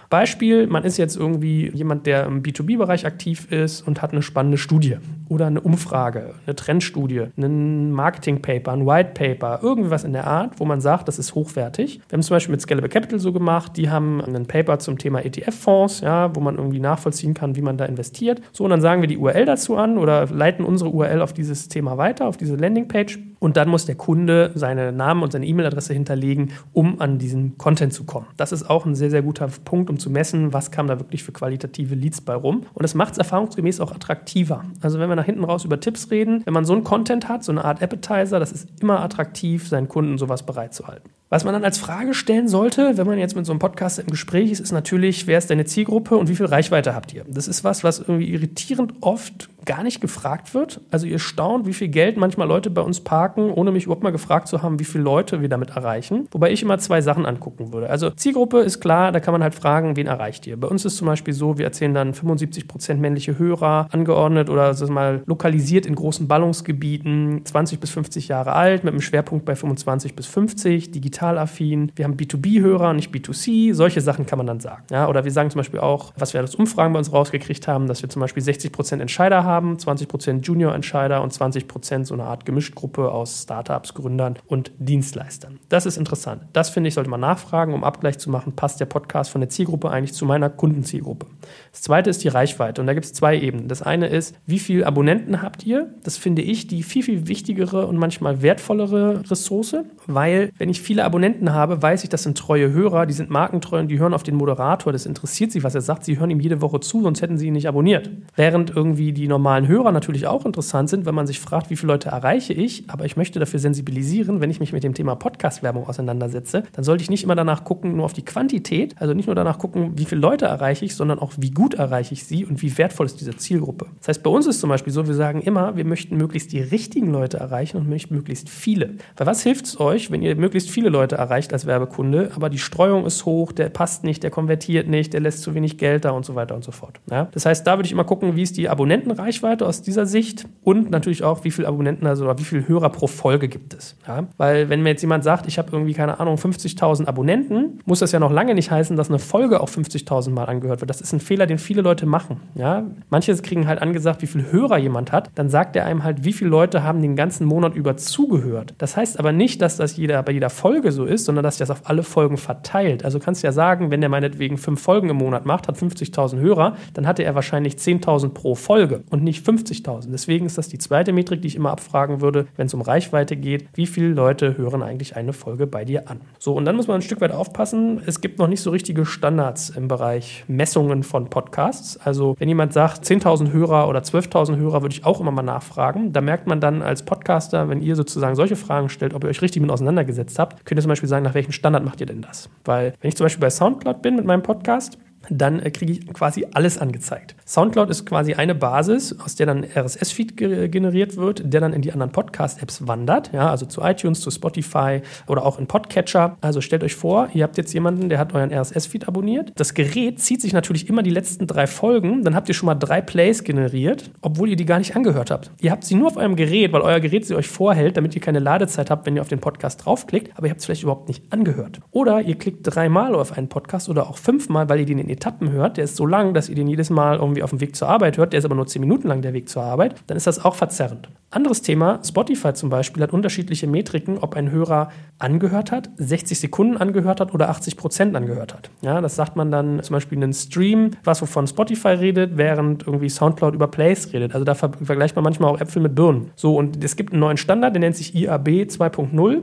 Beispiel, man ist jetzt irgendwie jemand, der im B2B-Bereich aktiv ist und hat eine spannende Studie oder eine Umfrage, eine Trendstudie, ein Marketing-Paper, ein White-Paper, irgendwas in der Art, wo man sagt, das ist hochwertig. Wir haben zum Beispiel mit Scalable Capital so gemacht, die haben ein Paper zum Thema ETF-Fonds, ja, wo man irgendwie nachvollziehen kann, wie man da investiert. So, und dann sagen wir die URL dazu an oder leiten unsere URL auf dieses Thema weiter, auf diese Landingpage. Und dann muss der Kunde seinen Namen und seine E-Mail-Adresse hinterlegen, um an diesen Content zu kommen. Das ist auch ein sehr, sehr guter Punkt, um zu messen, was kam da wirklich für qualitative Leads bei rum. Und das macht es erfahrungsgemäß auch attraktiver. Also wenn wir nach hinten raus über Tipps reden, wenn man so einen Content hat, so eine Art Appetizer, das ist immer attraktiv, seinen Kunden sowas bereitzuhalten. Was man dann als Frage stellen sollte, wenn man jetzt mit so einem Podcast im Gespräch ist, ist natürlich, wer ist deine Zielgruppe und wie viel Reichweite habt ihr? Das ist was irgendwie irritierend oft gar nicht gefragt wird. Also ihr staunt, wie viel Geld manchmal Leute bei uns parken, ohne mich überhaupt mal gefragt zu haben, wie viele Leute wir damit erreichen. Wobei ich immer 2 Sachen angucken würde. Also Zielgruppe ist klar, da kann man halt fragen, wen erreicht ihr? Bei uns ist zum Beispiel so, wir erzählen dann 75% männliche Hörer, angeordnet oder so mal lokalisiert in großen Ballungsgebieten, 20 bis 50 Jahre alt, mit einem Schwerpunkt bei 25 bis 50, digital digital affin, wir haben B2B-Hörer, nicht B2C, solche Sachen kann man dann sagen. Ja, oder wir sagen zum Beispiel auch, was wir aus Umfragen bei uns rausgekriegt haben, dass wir zum Beispiel 60% Entscheider haben, 20% Junior-Entscheider und 20% so eine Art Gemischtgruppe aus Startups, Gründern und Dienstleistern. Das ist interessant. Das, finde ich, sollte man nachfragen, um Abgleich zu machen, passt der Podcast von der Zielgruppe eigentlich zu meiner Kundenzielgruppe. Das zweite ist die Reichweite und da gibt es zwei Ebenen. Das eine ist, wie viele Abonnenten habt ihr? Das finde ich die viel, viel wichtigere und manchmal wertvollere Ressource, weil wenn ich viele Abonnenten habe, weiß ich, das sind treue Hörer, die sind markentreu und die hören auf den Moderator, das interessiert sie, was er sagt, sie hören ihm jede Woche zu, sonst hätten sie ihn nicht abonniert. Während irgendwie die normalen Hörer natürlich auch interessant sind, wenn man sich fragt, wie viele Leute erreiche ich, aber ich möchte dafür sensibilisieren, wenn ich mich mit dem Thema Podcast-Werbung auseinandersetze, dann sollte ich nicht immer danach gucken, nur auf die Quantität, also nicht nur danach gucken, wie viele Leute erreiche ich, sondern auch, wie gut erreiche ich sie und wie wertvoll ist diese Zielgruppe. Das heißt, bei uns ist zum Beispiel so, wir sagen immer, wir möchten möglichst die richtigen Leute erreichen und nicht möglichst viele. Weil was hilft es euch, wenn ihr möglichst viele Leute erreicht als Werbekunde, aber die Streuung ist hoch, der passt nicht, der konvertiert nicht, der lässt zu wenig Geld da und so weiter und so fort. Ja? Das heißt, da würde ich immer gucken, wie ist die Abonnentenreichweite aus dieser Sicht und natürlich auch, wie viele Abonnenten, also oder wie viele Hörer pro Folge gibt es. Ja? Weil wenn mir jetzt jemand sagt, ich habe irgendwie, keine Ahnung, 50.000 Abonnenten, muss das ja noch lange nicht heißen, dass eine Folge auch 50.000 Mal angehört wird. Das ist ein Fehler, den viele Leute machen. Ja? Manche kriegen halt angesagt, wie viele Hörer jemand hat, dann sagt er einem halt, wie viele Leute haben den ganzen Monat über zugehört. Das heißt aber nicht, dass das bei jeder Folge so ist, sondern dass sich das auf alle Folgen verteilt. Also kannst du ja sagen, wenn der meinetwegen 5 Folgen im Monat macht, hat 50.000 Hörer, dann hatte er wahrscheinlich 10.000 pro Folge und nicht 50.000. Deswegen ist das die zweite Metrik, die ich immer abfragen würde, wenn es um Reichweite geht. Wie viele Leute hören eigentlich eine Folge bei dir an? So, und dann muss man ein Stück weit aufpassen. Es gibt noch nicht so richtige Standards im Bereich Messungen von Podcasts. Also wenn jemand sagt, 10.000 Hörer oder 12.000 Hörer, würde ich auch immer mal nachfragen. Da merkt man dann als Podcaster, wenn ihr sozusagen solche Fragen stellt, ob ihr euch richtig mit auseinandergesetzt habt, könnt ihr zum Beispiel sagen, nach welchem Standard macht ihr denn das? Weil, wenn ich zum Beispiel bei SoundCloud bin mit meinem Podcast, dann kriege ich quasi alles angezeigt. SoundCloud ist quasi eine Basis, aus der dann RSS-Feed generiert wird, der dann in die anderen Podcast-Apps wandert, ja, also zu iTunes, zu Spotify oder auch in Podcatcher. Also stellt euch vor, ihr habt jetzt jemanden, der hat euren RSS-Feed abonniert. Das Gerät zieht sich natürlich immer die letzten 3 Folgen, dann habt ihr schon mal 3 Plays generiert, obwohl ihr die gar nicht angehört habt. Ihr habt sie nur auf eurem Gerät, weil euer Gerät sie euch vorhält, damit ihr keine Ladezeit habt, wenn ihr auf den Podcast draufklickt, aber ihr habt es vielleicht überhaupt nicht angehört. Oder ihr klickt 3 Mal auf einen Podcast oder auch 5 Mal, weil ihr den in Etappen hört, der ist so lang, dass ihr den jedes Mal irgendwie auf dem Weg zur Arbeit hört, der ist aber nur 10 Minuten lang der Weg zur Arbeit, dann ist das auch verzerrend. Anderes Thema, Spotify zum Beispiel hat unterschiedliche Metriken, ob ein Hörer angehört hat, 60 Sekunden angehört hat oder 80% angehört hat. Ja, das sagt man dann zum Beispiel in einem Stream, was wovon Spotify redet, während irgendwie SoundCloud über Plays redet. Also da vergleicht man manchmal auch Äpfel mit Birnen. So, und es gibt einen neuen Standard, der nennt sich IAB 2.0.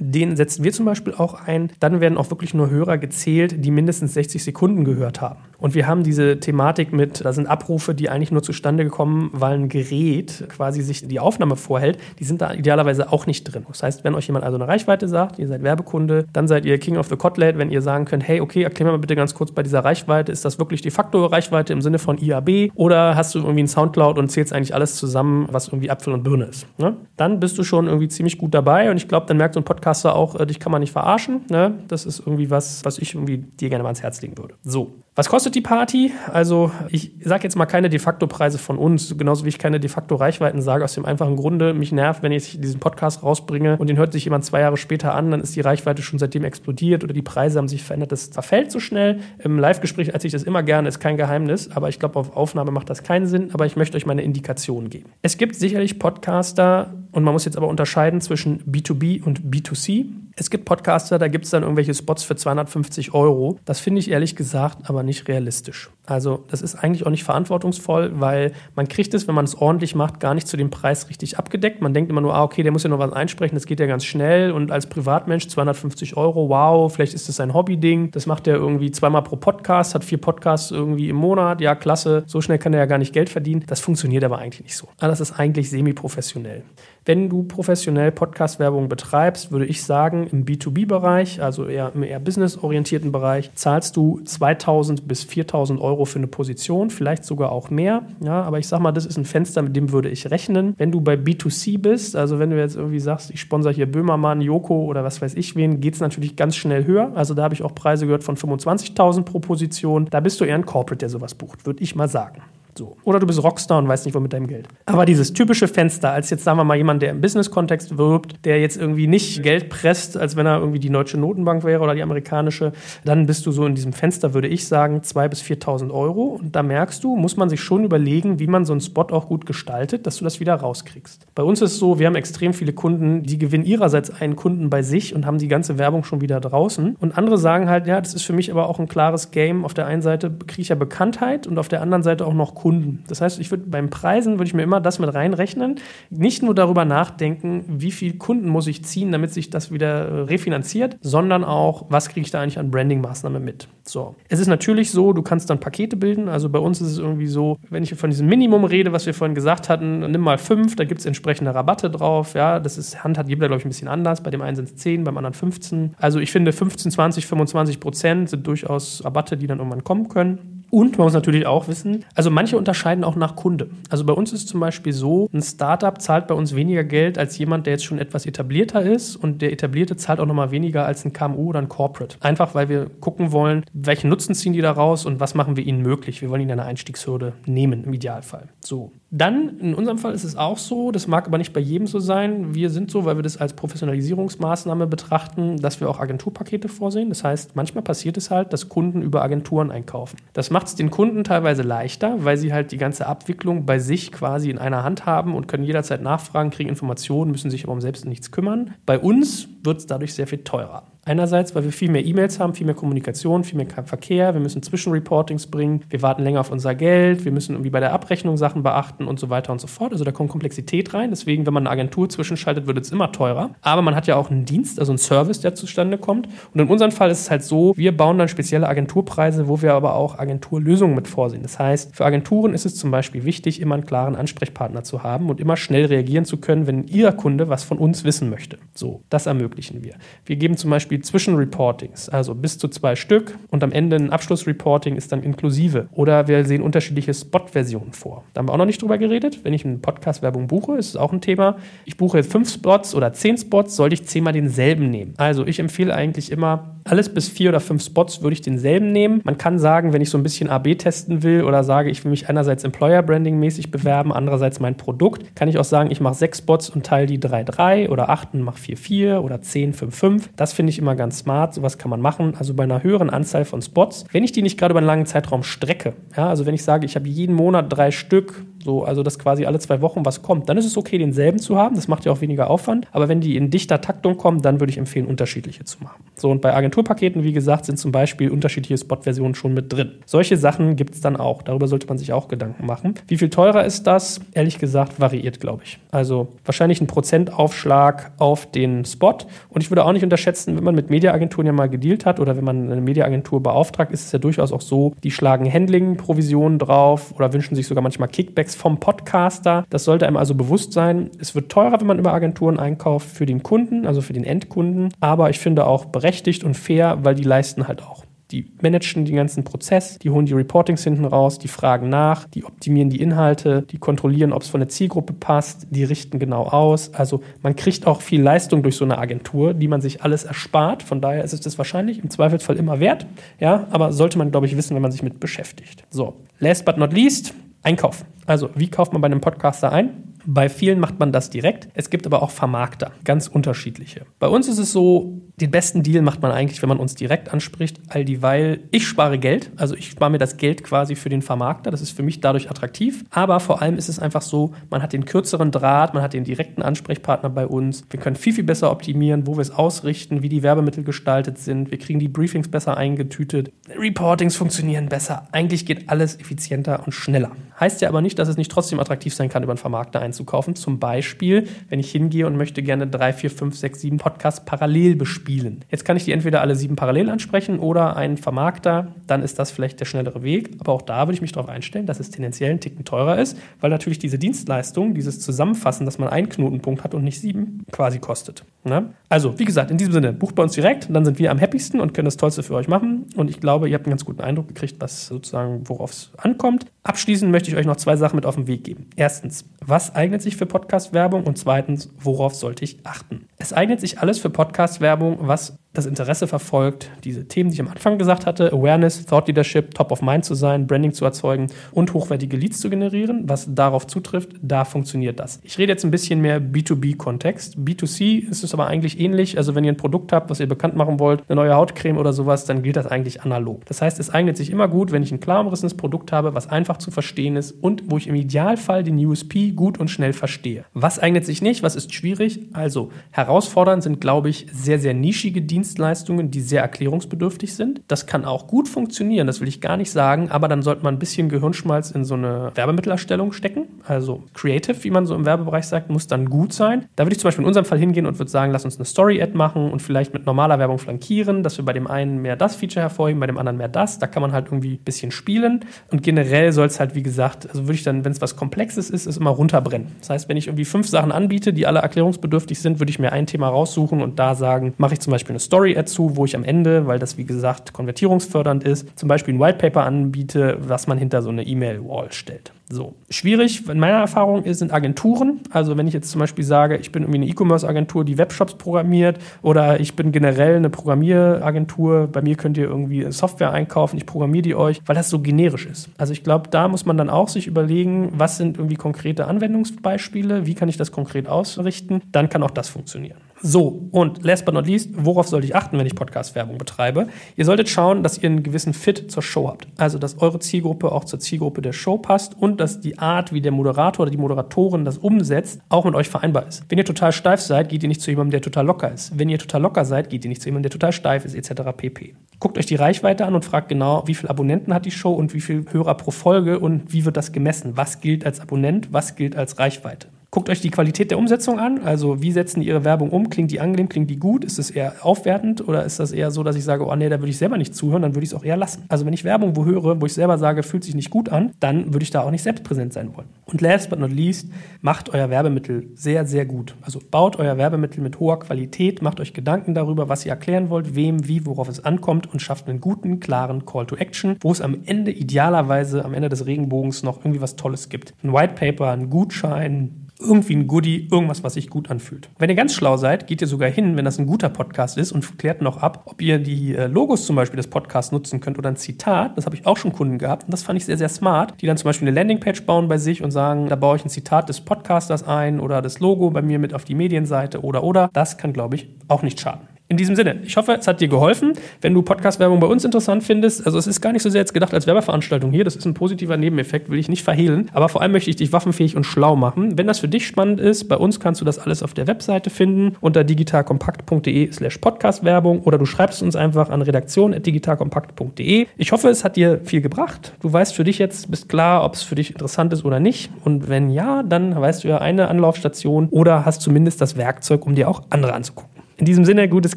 Den setzen wir zum Beispiel auch ein. Dann werden auch wirklich nur Hörer gezählt, die mindestens 60 Sekunden gehört haben. Und wir haben diese Thematik mit, da sind Abrufe, die eigentlich nur zustande gekommen, weil ein Gerät quasi sich die Aufnahme vorhält. Die sind da idealerweise auch nicht drin. Das heißt, wenn euch jemand also eine Reichweite sagt, ihr seid Werbekunde, dann seid ihr King of the Kotlet, wenn ihr sagen könnt, hey, okay, erklär mal bitte ganz kurz bei dieser Reichweite, ist das wirklich de facto Reichweite im Sinne von IAB oder hast du irgendwie einen Soundcloud und zählst eigentlich alles zusammen, was irgendwie Apfel und Birne ist? Ne? Dann bist du schon irgendwie ziemlich gut dabei und ich glaube, dann merkt so ein Podcaster auch, dich kann man nicht verarschen. Ne? Das ist irgendwie was ich irgendwie dir gerne mal ans Herz legen würde. So. Was kostet die Party? Also ich sage jetzt mal keine De-Facto-Preise von uns, genauso wie ich keine De-Facto-Reichweiten sage, aus dem einfachen Grunde, mich nervt, wenn ich diesen Podcast rausbringe und den hört sich jemand 2 Jahre später an, dann ist die Reichweite schon seitdem explodiert oder die Preise haben sich verändert, das verfällt so schnell. Im Live-Gespräch erzähle ich das immer gerne, ist kein Geheimnis, aber ich glaube, auf Aufnahme macht das keinen Sinn, aber ich möchte euch meine Indikationen geben. Es gibt sicherlich Podcaster, und man muss jetzt aber unterscheiden zwischen B2B und B2C. Es gibt Podcaster, da gibt es dann irgendwelche Spots für 250 €. Das finde ich ehrlich gesagt aber nicht realistisch. Also das ist eigentlich auch nicht verantwortungsvoll, weil man kriegt es, wenn man es ordentlich macht, gar nicht zu dem Preis richtig abgedeckt. Man denkt immer nur, okay, der muss ja noch was einsprechen, das geht ja ganz schnell. Und als Privatmensch 250 €, wow, vielleicht ist das sein Hobby-Ding. Das macht er irgendwie 2-mal pro Podcast, hat 4 Podcasts irgendwie im Monat. Ja, klasse, so schnell kann er ja gar nicht Geld verdienen. Das funktioniert aber eigentlich nicht so. Aber das ist eigentlich semi-professionell. Wenn du professionell Podcast-Werbung betreibst, würde ich sagen, im B2B-Bereich, also eher im eher businessorientierten Bereich, zahlst du 2.000 bis 4.000 € für eine Position, vielleicht sogar auch mehr. Ja, aber ich sag mal, das ist ein Fenster, mit dem würde ich rechnen. Wenn du bei B2C bist, also wenn du jetzt irgendwie sagst, ich sponsere hier Böhmermann, Joko oder was weiß ich wen, geht es natürlich ganz schnell höher. Also da habe ich auch Preise gehört von 25.000 pro Position. Da bist du eher ein Corporate, der sowas bucht, würde ich mal sagen. So. Oder du bist Rockstar und weißt nicht, wo mit deinem Geld. Aber dieses typische Fenster, als jetzt sagen wir mal jemand, der im Business-Kontext wirbt, der jetzt irgendwie nicht Geld presst, als wenn er irgendwie die deutsche Notenbank wäre oder die amerikanische, dann bist du so in diesem Fenster, würde ich sagen, 2.000 bis 4.000 Euro. Und da merkst du, muss man sich schon überlegen, wie man so einen Spot auch gut gestaltet, dass du das wieder rauskriegst. Bei uns ist es so, wir haben extrem viele Kunden, die gewinnen ihrerseits einen Kunden bei sich und haben die ganze Werbung schon wieder draußen. Und andere sagen halt, ja, das ist für mich aber auch ein klares Game. Auf der einen Seite kriege ich ja Bekanntheit und auf der anderen Seite auch noch Kunden. Das heißt, ich würde beim Preisen, würde ich mir immer das mit reinrechnen, nicht nur darüber nachdenken, wie viel Kunden muss ich ziehen, damit sich das wieder refinanziert, sondern auch, was kriege ich da eigentlich an Branding-Maßnahmen mit. So. Es ist natürlich so, du kannst dann Pakete bilden, also bei uns ist es irgendwie so, wenn ich von diesem Minimum rede, was wir vorhin gesagt hatten, nimm mal 5, da gibt es entsprechende Rabatte drauf, ja, das ist, handhabt jeder, glaube ich, ein bisschen anders, bei dem einen sind es 10, beim anderen 15, also ich finde 15, 20, 25% sind durchaus Rabatte, die dann irgendwann kommen können. Und man muss natürlich auch wissen, also manche unterscheiden auch nach Kunde. Also bei uns ist zum Beispiel so, ein Startup zahlt bei uns weniger Geld als jemand, der jetzt schon etwas etablierter ist, und der Etablierte zahlt auch nochmal weniger als ein KMU oder ein Corporate. Einfach, weil wir gucken wollen, welchen Nutzen ziehen die da raus und was machen wir ihnen möglich. Wir wollen ihnen eine Einstiegshürde nehmen, im Idealfall. So. Dann, in unserem Fall ist es auch so, das mag aber nicht bei jedem so sein, wir sind so, weil wir das als Professionalisierungsmaßnahme betrachten, dass wir auch Agenturpakete vorsehen. Das heißt, manchmal passiert es halt, dass Kunden über Agenturen einkaufen. Das macht es den Kunden teilweise leichter, weil sie halt die ganze Abwicklung bei sich quasi in einer Hand haben und können jederzeit nachfragen, kriegen Informationen, müssen sich aber um selbst nichts kümmern. Bei uns wird es dadurch sehr viel teurer. Einerseits, weil wir viel mehr E-Mails haben, viel mehr Kommunikation, viel mehr Verkehr, wir müssen Zwischenreportings bringen, wir warten länger auf unser Geld, wir müssen irgendwie bei der Abrechnung Sachen beachten und so weiter und so fort. Also da kommt Komplexität rein. Deswegen, wenn man eine Agentur zwischenschaltet, wird es immer teurer. Aber man hat ja auch einen Dienst, also einen Service, der zustande kommt. Und in unserem Fall ist es halt so, wir bauen dann spezielle Agenturpreise, wo wir aber auch Agenturlösungen mit vorsehen. Das heißt, für Agenturen ist es zum Beispiel wichtig, immer einen klaren Ansprechpartner zu haben und immer schnell reagieren zu können, wenn ihr Kunde was von uns wissen möchte. So, das ermöglichen wir. Wir geben zum Beispiel Zwischenreportings, also bis zu 2 Stück, und am Ende ein Abschlussreporting ist dann inklusive. Oder wir sehen unterschiedliche Spot-Versionen vor. Da haben wir auch noch nicht drüber geredet. Wenn ich eine Podcast-Werbung buche, ist es auch ein Thema. Ich buche jetzt 5 Spots oder 10 Spots, sollte ich 10-mal denselben nehmen. Also ich empfehle eigentlich immer, alles bis 4 oder 5 Spots würde ich denselben nehmen. Man kann sagen, wenn ich so ein bisschen AB testen will oder sage, ich will mich einerseits Employer-Branding-mäßig bewerben, andererseits mein Produkt, kann ich auch sagen, ich mache 6 Spots und teile die 3-3 oder 8 und mache 4-4 oder 10-5-5. Das finde ich immer ganz smart, sowas kann man machen. Also bei einer höheren Anzahl von Spots, wenn ich die nicht gerade über einen langen Zeitraum strecke, ja, also wenn ich sage, ich habe jeden Monat 3 Stück, so, also dass quasi alle 2 Wochen was kommt, dann ist es okay, denselben zu haben, das macht ja auch weniger Aufwand, aber wenn die in dichter Taktung kommen, dann würde ich empfehlen, unterschiedliche zu machen. So, und bei Agenturpaketen, wie gesagt, sind zum Beispiel unterschiedliche Spot-Versionen schon mit drin. Solche Sachen gibt es dann auch, darüber sollte man sich auch Gedanken machen. Wie viel teurer ist das? Ehrlich gesagt, variiert, glaube ich. Also wahrscheinlich ein Prozentaufschlag auf den Spot, und ich würde auch nicht unterschätzen, wenn man mit Mediaagenturen ja mal gedealt hat oder wenn man eine Mediaagentur beauftragt, ist es ja durchaus auch so, die schlagen Handling-Provisionen drauf oder wünschen sich sogar manchmal Kickbacks vom Podcaster. Das sollte einem also bewusst sein. Es wird teurer, wenn man über Agenturen einkauft, für den Kunden, also für den Endkunden. Aber ich finde auch berechtigt und fair, weil die leisten halt auch. Die managen den ganzen Prozess, die holen die Reportings hinten raus, die fragen nach, die optimieren die Inhalte, die kontrollieren, ob es von der Zielgruppe passt, die richten genau aus. Also man kriegt auch viel Leistung durch so eine Agentur, die man sich alles erspart. Von daher ist es das wahrscheinlich im Zweifelsfall immer wert. Ja, aber sollte man, glaube ich, wissen, wenn man sich mit beschäftigt. So, last but not least, Einkauf. Also, wie kauft man bei einem Podcaster ein? Bei vielen macht man das direkt. Es gibt aber auch Vermarkter, ganz unterschiedliche. Bei uns ist es so, den besten Deal macht man eigentlich, wenn man uns direkt anspricht, all dieweil ich spare Geld. Also ich spare mir das Geld quasi für den Vermarkter. Das ist für mich dadurch attraktiv. Aber vor allem ist es einfach so, man hat den kürzeren Draht, man hat den direkten Ansprechpartner bei uns. Wir können viel, viel besser optimieren, wo wir es ausrichten, wie die Werbemittel gestaltet sind. Wir kriegen die Briefings besser eingetütet. Reportings funktionieren besser. Eigentlich geht alles effizienter und schneller. Heißt ja aber nicht, dass es nicht trotzdem attraktiv sein kann, über einen Vermarkter einzukaufen. Zum Beispiel, wenn ich hingehe und möchte gerne 3, 4, 5, 6, 7 Podcasts parallel bespielen. Jetzt kann ich die entweder alle 7 parallel ansprechen oder einen Vermarkter, dann ist das vielleicht der schnellere Weg. Aber auch da würde ich mich darauf einstellen, dass es tendenziell einen Ticken teurer ist, weil natürlich diese Dienstleistung, dieses Zusammenfassen, dass man einen Knotenpunkt hat und nicht 7, quasi kostet. Ne? Also, wie gesagt, in diesem Sinne, bucht bei uns direkt, dann sind wir am happysten und können das Tollste für euch machen. Und ich glaube, ihr habt einen ganz guten Eindruck gekriegt, was sozusagen, worauf es ankommt. Abschließend möchte ich euch noch 2 Sachen mit auf den Weg geben. Erstens, was eignet sich für Podcast-Werbung? Und zweitens, worauf sollte ich achten? Es eignet sich alles für Podcast-Werbung, was das Interesse verfolgt, diese Themen, die ich am Anfang gesagt hatte, Awareness, Thought Leadership, Top of Mind zu sein, Branding zu erzeugen und hochwertige Leads zu generieren, was darauf zutrifft, da funktioniert das. Ich rede jetzt ein bisschen mehr B2B-Kontext. B2C ist es aber eigentlich ähnlich. Also wenn ihr ein Produkt habt, was ihr bekannt machen wollt, eine neue Hautcreme oder sowas, dann gilt das eigentlich analog. Das heißt, es eignet sich immer gut, wenn ich ein klar umrissenes Produkt habe, was einfach zu verstehen ist und wo ich im Idealfall den USP gut und schnell verstehe. Was eignet sich nicht? Was ist schwierig? Also herausfordernd sind, glaube ich, sehr, sehr nischige Dienstleistungen, die sehr erklärungsbedürftig sind. Das kann auch gut funktionieren, das will ich gar nicht sagen, aber dann sollte man ein bisschen Gehirnschmalz in so eine Werbemittelerstellung stecken. Also Creative, wie man so im Werbebereich sagt, muss dann gut sein. Da würde ich zum Beispiel in unserem Fall hingehen und würde sagen, lass uns eine Story-Ad machen und vielleicht mit normaler Werbung flankieren, dass wir bei dem einen mehr das Feature hervorheben, bei dem anderen mehr das. Da kann man halt irgendwie ein bisschen spielen. Und generell soll es halt, wie gesagt, also würde ich dann, wenn es was Komplexes ist, es immer runterbrennen. Das heißt, wenn ich irgendwie 5 Sachen anbiete, die alle erklärungsbedürftig sind, würde ich mir ein Thema raussuchen und da sagen, mache ich zum Beispiel eine Story-Ad zu, wo ich am Ende, weil das wie gesagt konvertierungsfördernd ist, zum Beispiel ein Whitepaper anbiete, was man hinter so eine E-Mail-Wall stellt. So, schwierig in meiner Erfahrung sind Agenturen. Also wenn ich jetzt zum Beispiel sage, ich bin irgendwie eine E-Commerce-Agentur, die Webshops programmiert, oder ich bin generell eine Programmieragentur, bei mir könnt ihr irgendwie Software einkaufen, ich programmiere die euch, weil das so generisch ist. Also ich glaube, da muss man dann auch sich überlegen, was sind irgendwie konkrete Anwendungsbeispiele, wie kann ich das konkret ausrichten, dann kann auch das funktionieren. So, und last but not least, worauf sollte ich achten, wenn ich Podcast-Werbung betreibe? Ihr solltet schauen, dass ihr einen gewissen Fit zur Show habt. Also, dass eure Zielgruppe auch zur Zielgruppe der Show passt und dass die Art, wie der Moderator oder die Moderatorin das umsetzt, auch mit euch vereinbar ist. Wenn ihr total steif seid, geht ihr nicht zu jemandem, der total locker ist. Wenn ihr total locker seid, geht ihr nicht zu jemandem, der total steif ist, etc. pp. Guckt euch die Reichweite an und fragt genau, wie viele Abonnenten hat die Show und wie viele Hörer pro Folge und wie wird das gemessen? Was gilt als Abonnent, was gilt als Reichweite? Guckt euch die Qualität der Umsetzung an, also wie setzen die ihre Werbung um, klingt die angenehm, klingt die gut, ist es eher aufwertend oder ist das eher so, dass ich sage, oh nee, da würde ich selber nicht zuhören, dann würde ich es auch eher lassen. Also wenn ich Werbung wo höre, wo ich selber sage, fühlt sich nicht gut an, dann würde ich da auch nicht selbst präsent sein wollen. Und last but not least, macht euer Werbemittel sehr, sehr gut. Also baut euer Werbemittel mit hoher Qualität, macht euch Gedanken darüber, was ihr erklären wollt, wem, wie, worauf es ankommt und schafft einen guten, klaren Call to Action, wo es am Ende idealerweise, am Ende des Regenbogens noch irgendwie was Tolles gibt. Ein White Paper, ein Gutschein, irgendwie ein Goodie, irgendwas, was sich gut anfühlt. Wenn ihr ganz schlau seid, geht ihr sogar hin, wenn das ein guter Podcast ist und klärt noch ab, ob ihr die Logos zum Beispiel des Podcasts nutzen könnt oder ein Zitat. Das habe ich auch schon Kunden gehabt und das fand ich sehr, sehr smart, die dann zum Beispiel eine Landingpage bauen bei sich und sagen, da baue ich ein Zitat des Podcasters ein oder das Logo bei mir mit auf die Medienseite oder. Das kann, glaube ich, auch nicht schaden. In diesem Sinne, ich hoffe, es hat dir geholfen. Wenn du Podcast-Werbung bei uns interessant findest, also es ist gar nicht so sehr jetzt gedacht als Werbeveranstaltung hier, das ist ein positiver Nebeneffekt, will ich nicht verhehlen, aber vor allem möchte ich dich waffenfähig und schlau machen. Wenn das für dich spannend ist, bei uns kannst du das alles auf der Webseite finden, unter digitalkompakt.de/podcastwerbung oder du schreibst uns einfach an redaktion@digitalkompakt.de. Ich hoffe, es hat dir viel gebracht. Du weißt für dich jetzt, bist klar, ob es für dich interessant ist oder nicht und wenn ja, dann weißt du ja eine Anlaufstation oder hast zumindest das Werkzeug, um dir auch andere anzugucken. In diesem Sinne, gutes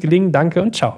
Gelingen, danke und ciao.